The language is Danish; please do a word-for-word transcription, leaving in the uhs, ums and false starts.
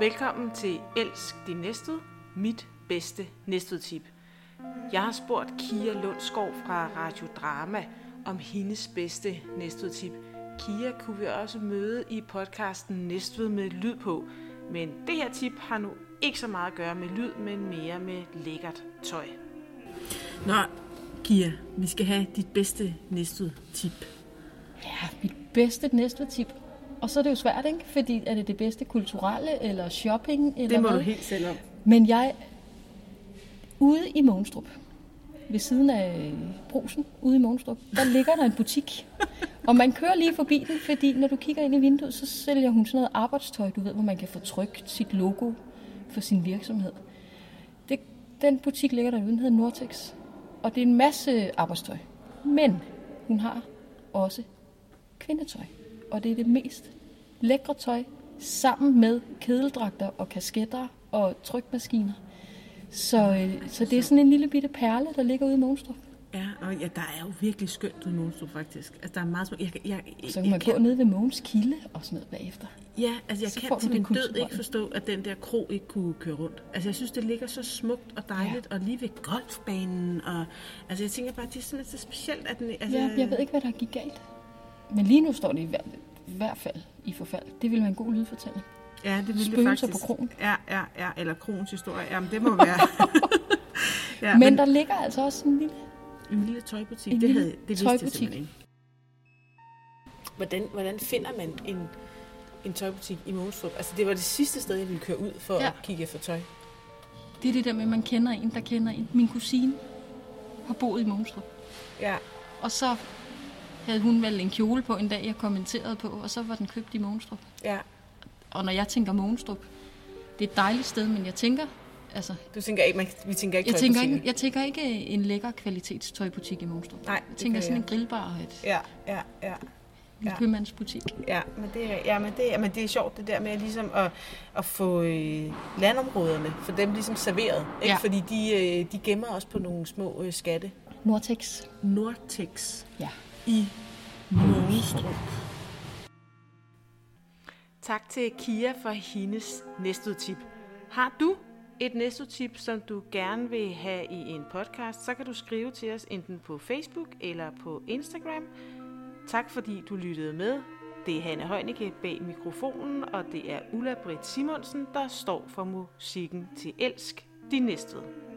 Velkommen til Elsk din Næstved, mit bedste Næstved-tip. Jeg har spurgt Kia Lundsgaard fra Radio Drama om hendes bedste Næstved-tip. Kia kunne vi også møde i podcasten Næstved med lyd på, men det her tip har nu ikke så meget at gøre med lyd, men mere med lækkert tøj. Nå, Kia, vi skal have dit bedste Næstved-tip. Ja, mit bedste Næstved-tip. Og så er det jo svært, ikke? Fordi er det det bedste kulturelle eller shopping? Eller det må noget? Du helt selv om. Men jeg, ude i Mogenstrup, ved siden af Brugsen, ude i Mogenstrup, der ligger der en butik. Og man kører lige forbi den, fordi når du kigger ind i vinduet, så sælger hun sådan noget arbejdstøj, du ved, hvor man kan få trykt sit logo for sin virksomhed. Det, den butik ligger derude, den hedder Nortex. Og det er en masse arbejdstøj. Men hun har også kvindetøj. Og det er det mest lækre tøj, sammen med kedeldragter og kasketter og trykmaskiner. Så, så det er sådan en lille bitte perle, der ligger ude i Mogenstrup. Ja, og ja, der er jo virkelig skønt ude i Mogenstrup, faktisk. Altså, der er meget små... Jeg, jeg, jeg, så kan man kan... gå ned ved Mogens Kilde og sådan noget bagefter. Ja, altså jeg så kan til min død ikke forstå, at den der kro ikke kunne køre rundt. Altså jeg synes, det ligger så smukt og dejligt, ja. Og lige ved golfbanen. Og... Altså jeg tænker bare, det er sådan lidt så specielt, at den... Altså... Ja, jeg ved ikke, hvad der gik galt. Men lige nu står det i hvert, i hvert fald i forfald. Det ville være en god lydfortælling. Ja, det ville det faktisk. Spøgelser på krogen. Ja, ja, ja. Eller krogens historie. Jamen, det må være. ja, men, men der ligger altså også en lille... En lille tøjbutik. En det, lille havde, det vidste tøjbutik. Jeg simpelthen ikke. Hvordan, hvordan finder man en, en tøjbutik i Mogenstrup? Altså, det var det sidste sted, jeg ville køre ud for ja. At kigge efter tøj. Det er det der med, man kender en, der kender en. Min kusine har boet i Mogenstrup. Ja. Og så... havde hun vel en kjole på en dag, jeg kommenterede på, og så var den købt i Mogenstrup. Ja. Og når jeg tænker Mogenstrup, det er et dejligt sted, men jeg tænker... Altså, du tænker ikke, man, vi tænker ikke tøjbutikker? Jeg tænker ikke, jeg tænker ikke en lækker kvalitetstøjbutik i Mogenstrup. Nej, jeg tænker sådan jeg. En grillbar og et... Ja, ja, ja. En købmandsbutik. Ja, men det er, ja, men det er, men det er sjovt, det der med ligesom at, at få øh, landområderne, for dem ligesom serveret. Ikke? Ja. Fordi de, øh, de gemmer også på nogle små øh, skatte. Nortex. Nortex. Ja. I Mogenstrup. Tak til Kia for hendes Næstved-tip. Har du et Næstved-tip, som du gerne vil have i en podcast, så kan du skrive til os enten på Facebook eller på Instagram. Tak fordi du lyttede med. Det er Hanne Heunicke bag mikrofonen, og det er Ulla Brit Simonsen, der står for musikken til Elsk din Næstved.